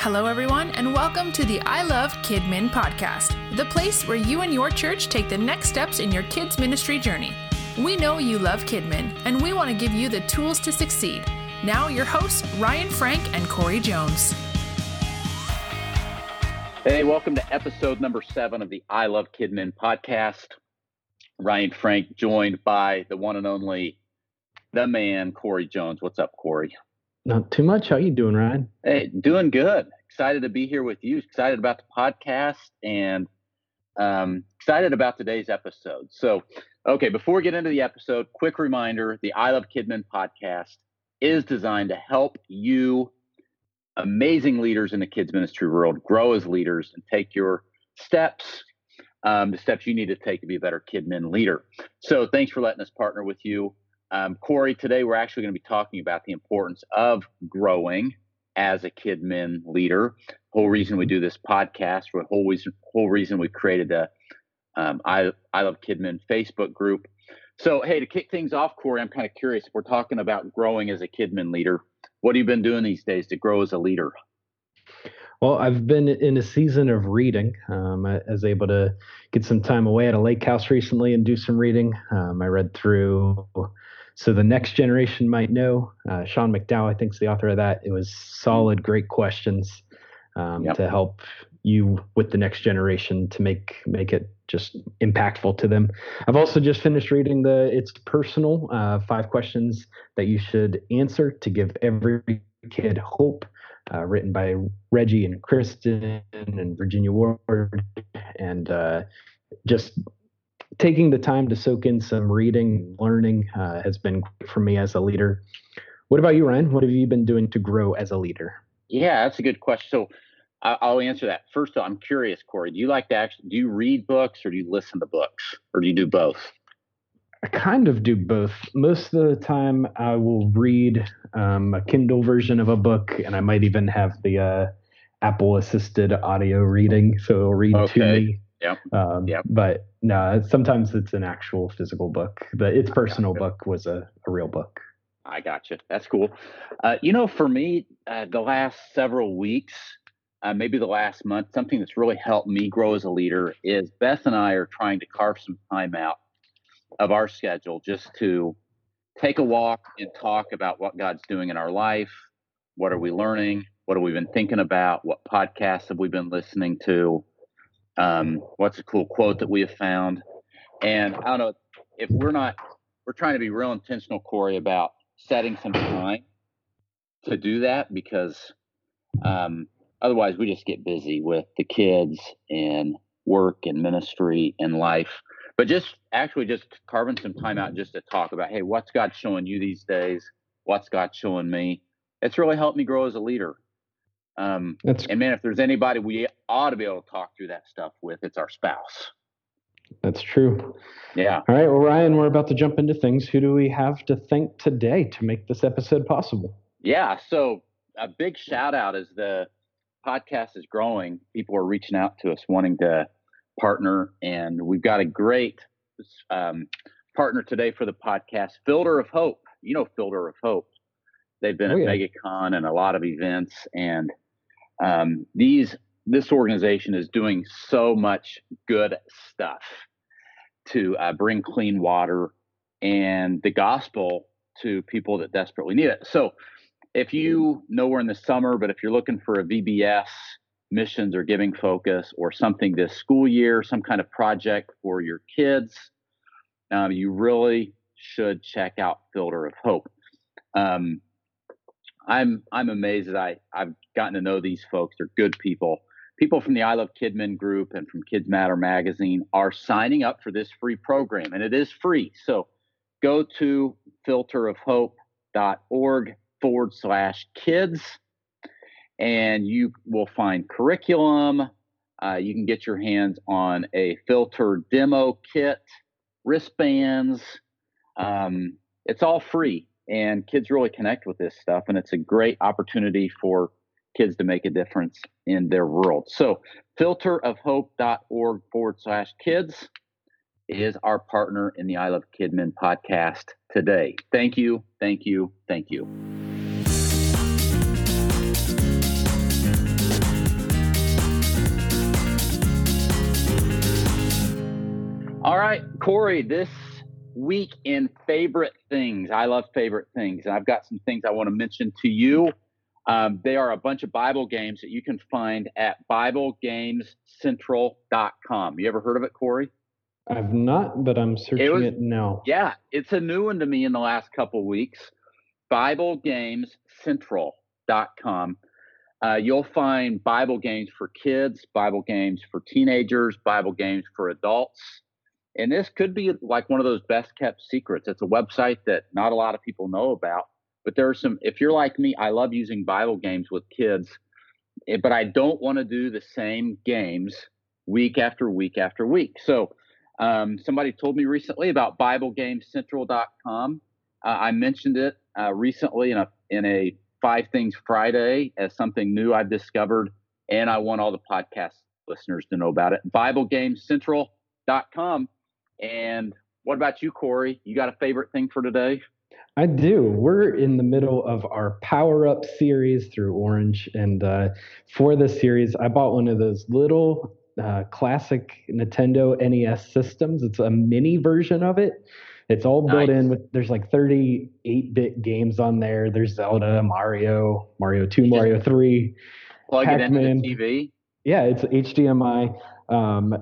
Hello, everyone, and welcome to the I Love Kidmin podcast, the place where you and your church take the next steps in your kids' ministry journey. We know you love Kidmin, and we want to give you the tools to succeed. Now, your hosts, Ryan Frank and Corey Jones. Hey, welcome to episode number 7 of the I Love Kidmin podcast. Ryan Frank, joined by the one and only, the man, Corey Jones. What's up, Corey? Not too much. How you doing, Ryan? Hey, doing good. Excited to be here with you. Excited about the podcast and excited about today's episode. So, okay, before we get into the episode, quick reminder, the I Love Kidmin podcast is designed to help you amazing leaders in the kids ministry world grow as leaders and take your steps, the steps you need to take to be a better Kidmin leader. So thanks for letting us partner with you. Corey, today we're actually going to be talking about the importance of growing as a Kidmin leader. Whole reason we do this podcast, whole reason we created the I Love Kidmin Facebook group. So, hey, to kick things off, Corey, I'm kind of curious if we're talking about growing as a Kidmin leader. What have you been doing these days to grow as a leader? Well, I've been in a season of reading. I was able to get some time away at a lake house recently and do some reading. I read through, so the next generation might know, Sean McDowell, I think, is the author of that. It was solid, great questions to help you with the next generation to make it just impactful to them. I've also just finished reading It's Personal, 5 questions that you should answer to give every kid hope, written by Reggie and Kristen and Virginia Ward, and just taking the time to soak in some reading, learning has been great for me as a leader. What about you, Ryan? What have you been doing to grow as a leader? Yeah, that's a good question. So I'll answer that. First of all, I'm curious, Corey, do you read books or do you listen to books or do you do both? I kind of do both. Most of the time I will read a Kindle version of a book, and I might even have the Apple assisted audio reading, so it'll read to me. Yeah. But no, sometimes it's an actual physical book. The It's Personal book was a real book. I gotcha. That's cool. For me, the last several weeks, maybe the last month, something that's really helped me grow as a leader is Beth and I are trying to carve some time out of our schedule just to take a walk and talk about what God's doing in our life. What are we learning? What have we been thinking about? What podcasts have we been listening to? What's a cool quote that we have found? And I don't know if we're trying to be real intentional, Corey, about setting some time to do that because otherwise we just get busy with the kids and work and ministry and life. But just carving some time out just to talk about, hey, what's God showing you these days? What's God showing me? It's really helped me grow as a leader. And man, if there's anybody we ought to be able to talk through that stuff with, it's our spouse. That's true. Yeah. All right. Well, Ryan, we're about to jump into things. Who do we have to thank today to make this episode possible? Yeah. So a big shout out as the podcast is growing. People are reaching out to us wanting to partner, and we've got a great partner today for the podcast, Filter of Hope. You know Filter of Hope. They've been at MegaCon and a lot of events, and this organization is doing so much good stuff to bring clean water and the gospel to people that desperately need it. So if you know we're in the summer, but if you're looking for a VBS missions or giving focus or something this school year, some kind of project for your kids, you really should check out Filter of Hope. I'm amazed that I've gotten to know these folks. They're good people. People from the I Love Kidmin group and from Kids Matter magazine are signing up for this free program, and it is free. So go to filterofhope.org/kids, and you will find curriculum. You can get your hands on a filter demo kit, wristbands. It's all free, and kids really connect with this stuff, and it's a great opportunity for kids to make a difference in their world. So filterofhope.org/kids is our partner in the I Love Kidmin podcast today. Thank you, thank you, thank you. Corey, this week in Favorite Things, I love Favorite Things, and I've got some things I want to mention to you. They are a bunch of Bible games that you can find at BibleGamesCentral.com. You ever heard of it, Corey? I've not, but I'm searching it now. Yeah, it's a new one to me in the last couple weeks. BibleGamesCentral.com. You'll find Bible games for kids, Bible games for teenagers, Bible games for adults. And this could be like one of those best kept secrets. It's a website that not a lot of people know about. But there are some, if you're like me, I love using Bible games with kids, but I don't want to do the same games week after week after week. So somebody told me recently about BibleGamesCentral.com. I mentioned it recently in a 5 Things Friday as something new I've discovered, and I want all the podcast listeners to know about it. BibleGamesCentral.com. And what about you, Corey? You got a favorite thing for today? I do. We're in the middle of our power-up series through Orange, and for this series, I bought one of those little classic Nintendo NES systems. It's a mini version of it. It's all built in with. There's like 38-bit games on there. There's Zelda, Mario 2, Mario 3, plug Pac-Man. It into the TV. Yeah, it's HDMI,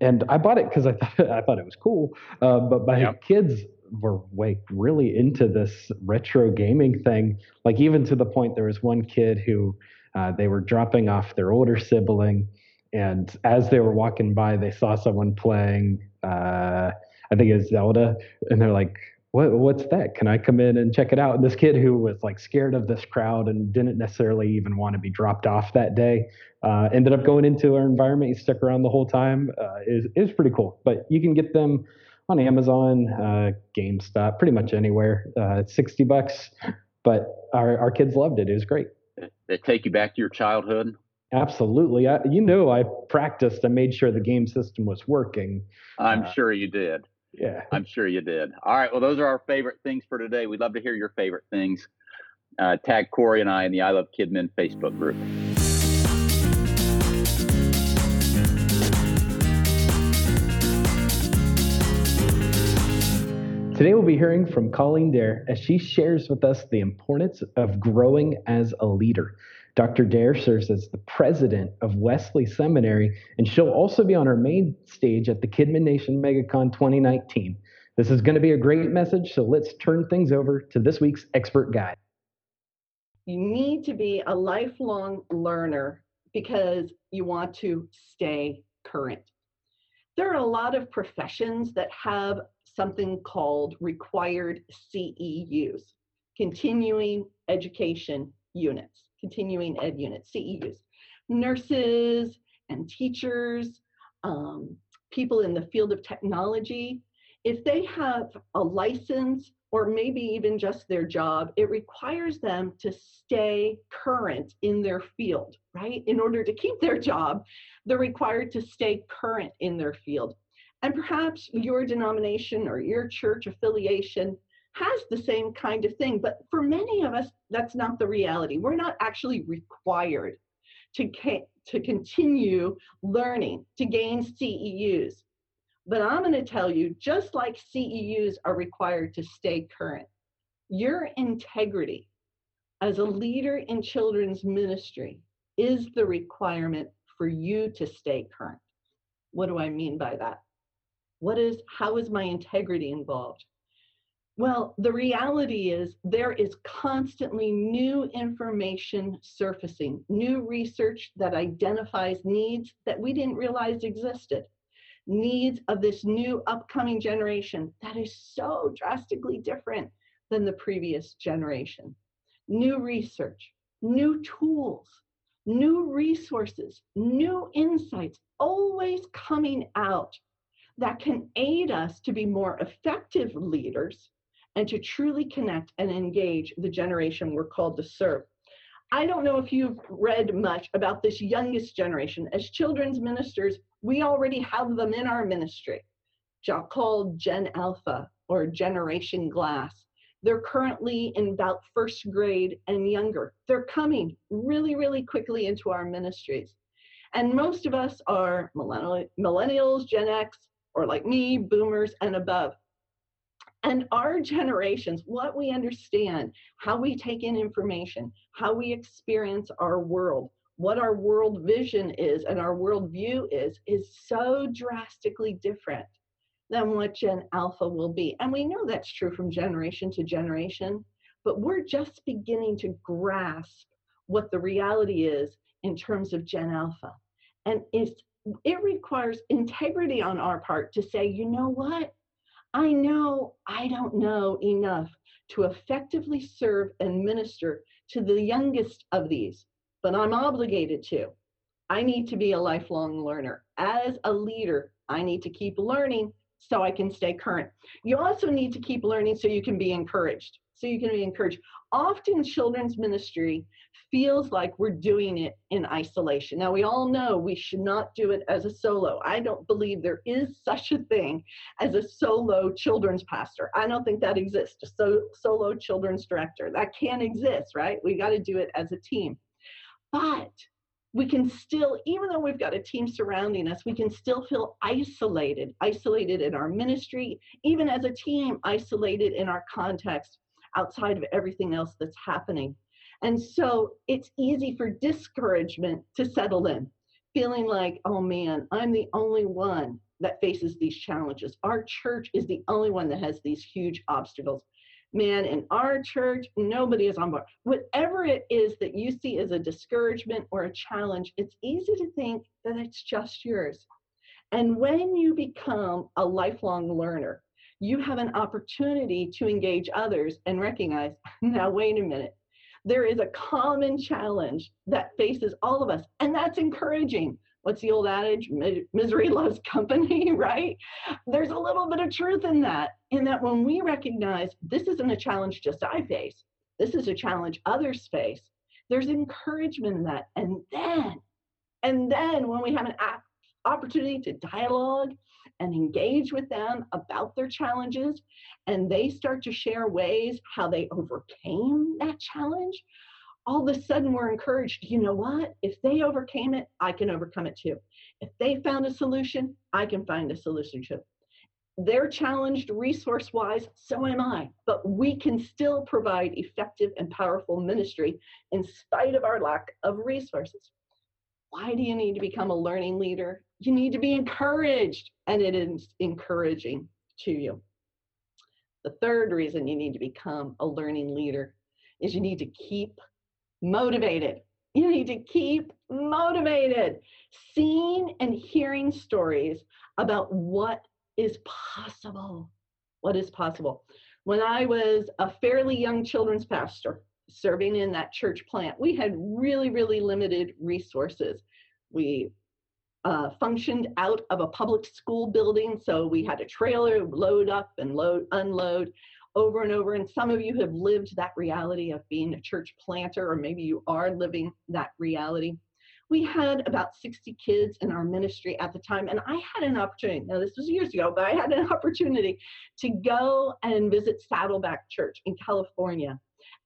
and I bought it because I thought it was cool. But my kids were really into this retro gaming thing, like even to the point there was one kid who they were dropping off their older sibling, and as they were walking by they saw someone playing I think it was Zelda, and they're like, what's that? Can I come in and check it out? And this kid who was like scared of this crowd and didn't necessarily even want to be dropped off that day, ended up going into our environment. He stuck around the whole time. It was pretty cool. But you can get them on Amazon, GameStop, pretty much anywhere. It's $60, but our kids loved it. It was great. They take you back to your childhood? Absolutely. I practiced. I made sure the game system was working. I'm sure you did. Yeah. I'm sure you did. All right. Well, those are our favorite things for today. We'd love to hear your favorite things. Tag Corey and I in the I Love Kidmin Facebook group. Today we'll be hearing from Colleen Derr as she shares with us the importance of growing as a leader. Dr. Derr serves as the president of Wesley Seminary, and she'll also be on our main stage at the Kidmin Nation MegaCon 2019. This is going to be a great message, so let's turn things over to this week's expert guide. You need to be a lifelong learner because you want to stay current. There are a lot of professions that have something called required CEUs, continuing education units, continuing ed units, CEUs. Nurses and teachers, people in the field of technology, if they have a license or maybe even just their job, it requires them to stay current in their field, right? In order to keep their job, they're required to stay current in their field. And perhaps your denomination or your church affiliation has the same kind of thing. But for many of us, that's not the reality. We're not actually required to continue learning, to gain CEUs. But I'm going to tell you, just like CEUs are required to stay current, your integrity as a leader in children's ministry is the requirement for you to stay current. What do I mean by that? How is my integrity involved? Well, the reality is there is constantly new information surfacing, new research that identifies needs that we didn't realize existed, needs of this new upcoming generation that is so drastically different than the previous generation. New research, new tools, new resources, new insights always coming out that can aid us to be more effective leaders and to truly connect and engage the generation we're called to serve. I don't know if you've read much about this youngest generation. As children's ministers, we already have them in our ministry, called Gen Alpha or Generation Glass. They're currently in about first grade and younger. They're coming really, really quickly into our ministries. And most of us are millennials, Gen X, or like me, boomers and above. And our generations, what we understand, how we take in information, how we experience our world, what our world vision is and our world view is so drastically different than what Gen Alpha will be. And we know that's true from generation to generation, but we're just beginning to grasp what the reality is in terms of Gen Alpha. And it requires integrity on our part to say, you know what? I know I don't know enough to effectively serve and minister to the youngest of these, but I'm obligated to. I need to be a lifelong learner. As a leader, I need to keep learning so I can stay current. You also need to keep learning so you can be encouraged. Often children's ministry feels like we're doing it in isolation. Now, we all know we should not do it as a solo. I don't believe there is such a thing as a solo children's pastor. I don't think that exists, a solo children's director. That can't exist, right? We got to do it as a team. But we can still, even though we've got a team surrounding us, we can still feel isolated, isolated in our ministry, even as a team, isolated in our context, outside of everything else that's happening. And so it's easy for discouragement to settle in, feeling like, oh man, I'm the only one that faces these challenges. Our church is the only one that has these huge obstacles. Man, in our church, nobody is on board. Whatever it is that you see as a discouragement or a challenge, it's easy to think that it's just yours. And when you become a lifelong learner, you have an opportunity to engage others and recognize, now wait a minute, there is a common challenge that faces all of us, and that's encouraging. What's the old adage? Misery loves company, right? There's a little bit of truth in that when we recognize this isn't a challenge just I face, this is a challenge others face, there's encouragement in that. And then when we have an opportunity to dialogue and engage with them about their challenges, and they start to share ways how they overcame that challenge, all of a sudden we're encouraged, you know what? If they overcame it, I can overcome it too. If they found a solution, I can find a solution too. They're challenged resource-wise, so am I, but we can still provide effective and powerful ministry in spite of our lack of resources. Why do you need to become a learning leader? You need to be encouraged, and it is encouraging to you. The third reason you need to become a learning leader is you need to keep motivated. You need to keep motivated. Seeing and hearing stories about what is possible. What is possible? When I was a fairly young children's pastor serving in that church plant, we had really, really limited resources. We functioned out of a public school building, so we had a trailer load up and unload over and over. And some of you have lived that reality of being a church planter, or maybe you are living that reality. We had about 60 kids in our ministry at the time, and I had an opportunity, now this was years ago, but I had an opportunity to go and visit Saddleback Church in California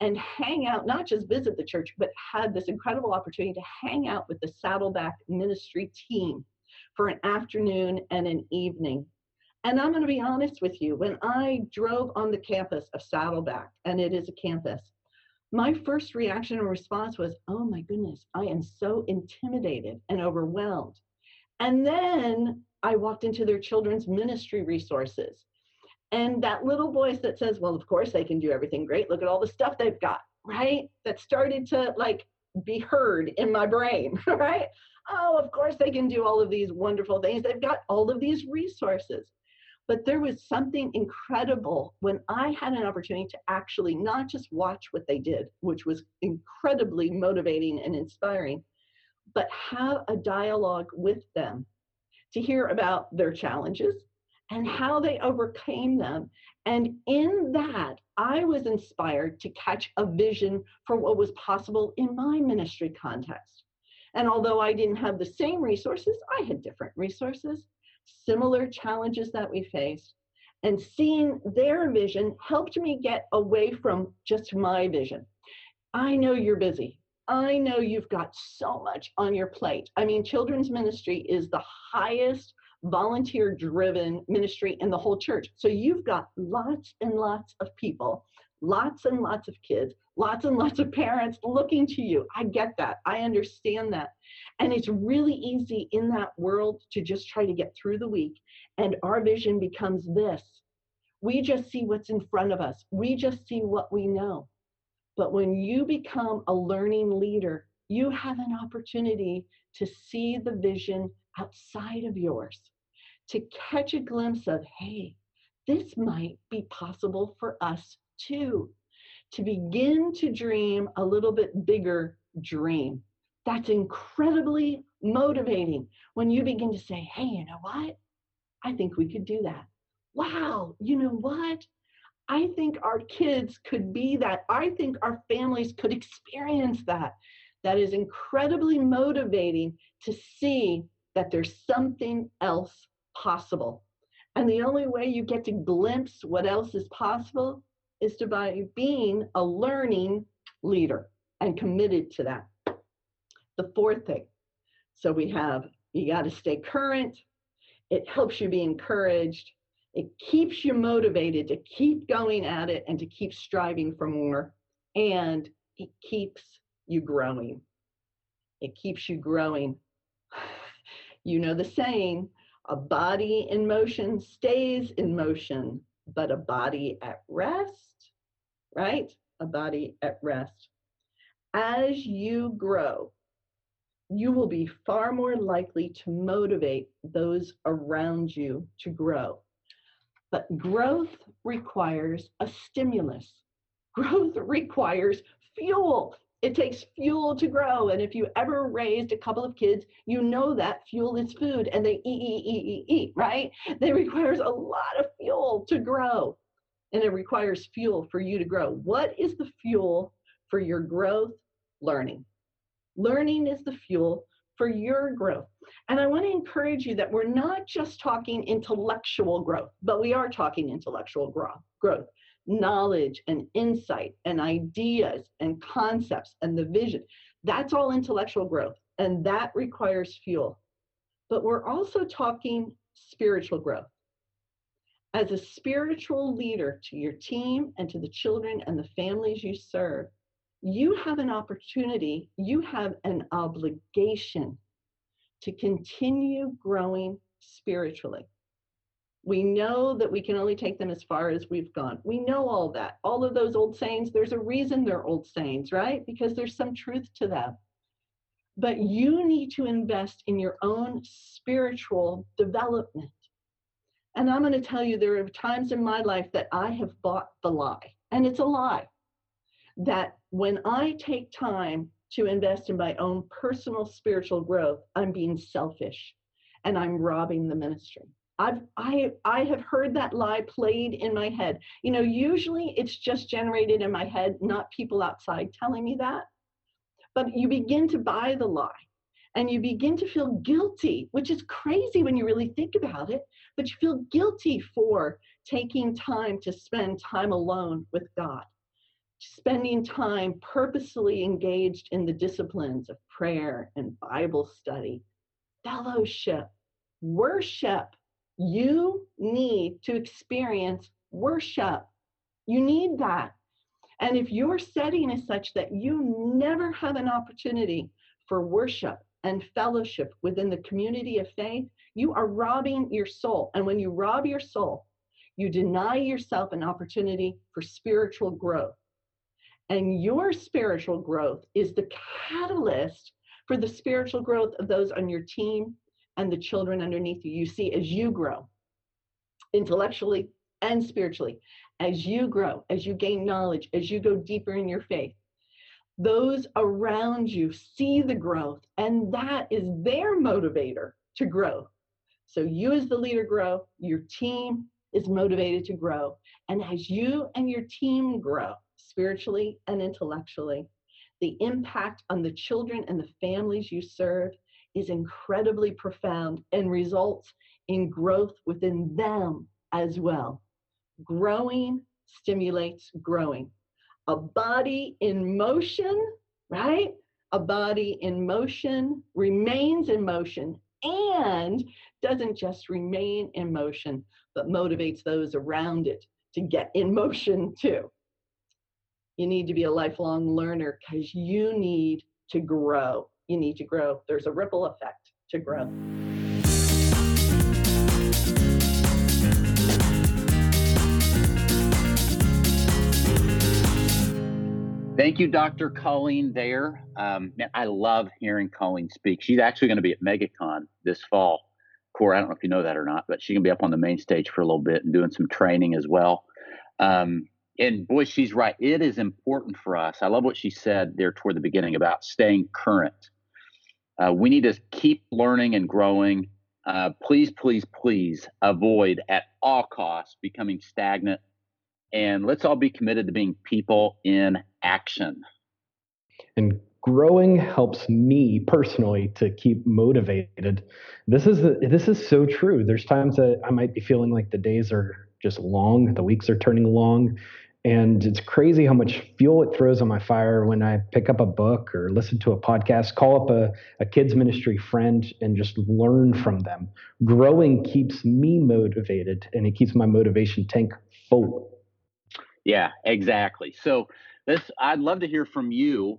and hang out, not just visit the church, but had this incredible opportunity to hang out with the Saddleback ministry team for an afternoon and an evening. And I'm going to be honest with you, when I drove on the campus of Saddleback, and it is a campus, my first reaction and response was, oh my goodness, I am so intimidated and overwhelmed. And then I walked into their children's ministry resources. And that little voice that says, well, of course they can do everything great. Look at all the stuff they've got, right? That started to like be heard in my brain, right? Oh, of course they can do all of these wonderful things. They've got all of these resources. But there was something incredible when I had an opportunity to actually not just watch what they did, which was incredibly motivating and inspiring, but have a dialogue with them to hear about their challenges and how they overcame them. And in that, I was inspired to catch a vision for what was possible in my ministry context. And although I didn't have the same resources, I had different resources, similar challenges that we faced. And seeing their vision helped me get away from just my vision. I know you're busy. I know you've got so much on your plate. I mean, children's ministry is the highest volunteer-driven ministry in the whole church. So you've got lots and lots of people, lots and lots of kids, lots and lots of parents looking to you. I get that. I understand that. And it's really easy in that world to just try to get through the week. And our vision becomes this. We just see what's in front of us. We just see what we know. But when you become a learning leader, you have an opportunity to see the vision outside of yours, to catch a glimpse of, hey, this might be possible for us too, to begin to dream a little bit bigger dream. That's incredibly motivating when you begin to say, hey, you know what? I think we could do that. Wow, you know what? I think our kids could be that. I think our families could experience that. That is incredibly motivating to see that there's something else possible. And the only way you get to glimpse what else is possible is to by being a learning leader and committed to that. The fourth thing. So we have, you got to stay current. It helps you be encouraged. It keeps you motivated to keep going at it and to keep striving for more. And it keeps you growing. It keeps you growing. You know the saying, a body in motion stays in motion, but a body at rest, right? A body at rest. As you grow, you will be far more likely to motivate those around you to grow. But growth requires a stimulus. Growth requires fuel. It takes fuel to grow. And if you ever raised a couple of kids, you know that fuel is food and they eat, right? It requires a lot of fuel to grow. And it requires fuel for you to grow. What is the fuel for your growth? Learning. Learning is the fuel for your growth. And I want to encourage you that we're not just talking intellectual growth, but we are talking intellectual growth, knowledge and insight and ideas and concepts and the vision. That's all intellectual growth, and that requires fuel. But we're also talking spiritual growth. As a spiritual leader to your team and to the children and the families you serve, you have an opportunity, you have an obligation to continue growing spiritually. We know that we can only take them as far as we've gone. We know all that. All of those old sayings, there's a reason they're old sayings, right? Because there's some truth to them. But you need to invest in your own spiritual development. And I'm going to tell you, there are times in my life that I have bought the lie, and it's a lie, that when I take time to invest in my own personal spiritual growth, I'm being selfish and I'm robbing the ministry. I have heard that lie played in my head. You know, usually it's just generated in my head, not people outside telling me that. But you begin to buy the lie and you begin to feel guilty, which is crazy when you really think about it, but you feel guilty for taking time to spend time alone with God. Spending time purposely engaged in the disciplines of prayer and Bible study, fellowship, worship. You need to experience worship. You need that. And if your setting is such that you never have an opportunity for worship and fellowship within the community of faith, you are robbing your soul. And when you rob your soul, you deny yourself an opportunity for spiritual growth. And your spiritual growth is the catalyst for the spiritual growth of those on your team and the children underneath you. You see, as you grow intellectually and spiritually, as you grow, as you gain knowledge, as you go deeper in your faith, those around you see the growth, and that is their motivator to grow. So you as the leader grow, your team is motivated to grow. And as you and your team grow, spiritually and intellectually, the impact on the children and the families you serve is incredibly profound and results in growth within them as well. Growing stimulates growing. A body in motion, right? A body in motion remains in motion and doesn't just remain in motion, but motivates those around it to get in motion too. You need to be a lifelong learner because you need to grow. You need to grow. There's a ripple effect to grow. Thank you, Dr. Colleen Derr. Man, I love hearing Colleen speak. She's actually going to be at MegaCon this fall. Corey, I don't know if you know that or not, but she's going to be up on the main stage for a little bit and doing some training as well. And boy, she's right. It is important for us. I love what she said there toward the beginning about staying current. We need to keep learning and growing. Please, please, please avoid at all costs becoming stagnant. And let's all be committed to being people in action. And growing helps me personally to keep motivated. This is so true. There's times that I might be feeling like the days are just long, the weeks are turning long, and it's crazy how much fuel it throws on my fire when I pick up a book or listen to a podcast, call up a kids ministry friend and just learn from them. Growing keeps me motivated, and it keeps my motivation tank full. Yeah, exactly. So I'd love to hear from you,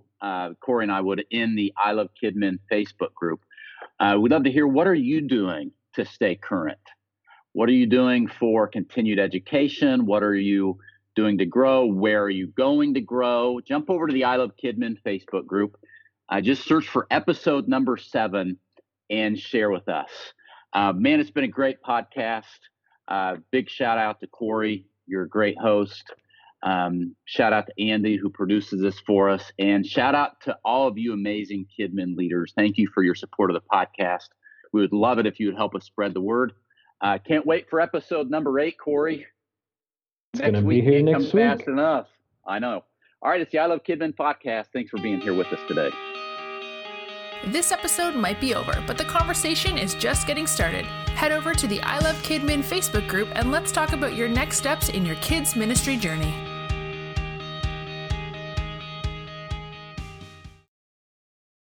Corey and I would, in the I Love Kidmin Facebook group. We'd love to hear, what are you doing to stay current? What are you doing for continued education? What are you doing to grow? Where are you going to grow? Jump over to the I Love Kidmin Facebook group. Just search for episode number 7 and share with us. Man, it's been a great podcast. Big shout out to Corey. You're a great host. Shout out to Andy who produces this for us, and shout out to all of you amazing Kidmin leaders. Thank you for your support of the podcast. We would love it if you would help us spread the word. Can't wait for episode number 8, Corey. It's going to be here next week. Fast enough. I know. All right, it's the I Love Kidmin podcast. Thanks for being here with us today. This episode might be over, but the conversation is just getting started. Head over to the I Love Kidmin Facebook group and let's talk about your next steps in your kids' ministry journey.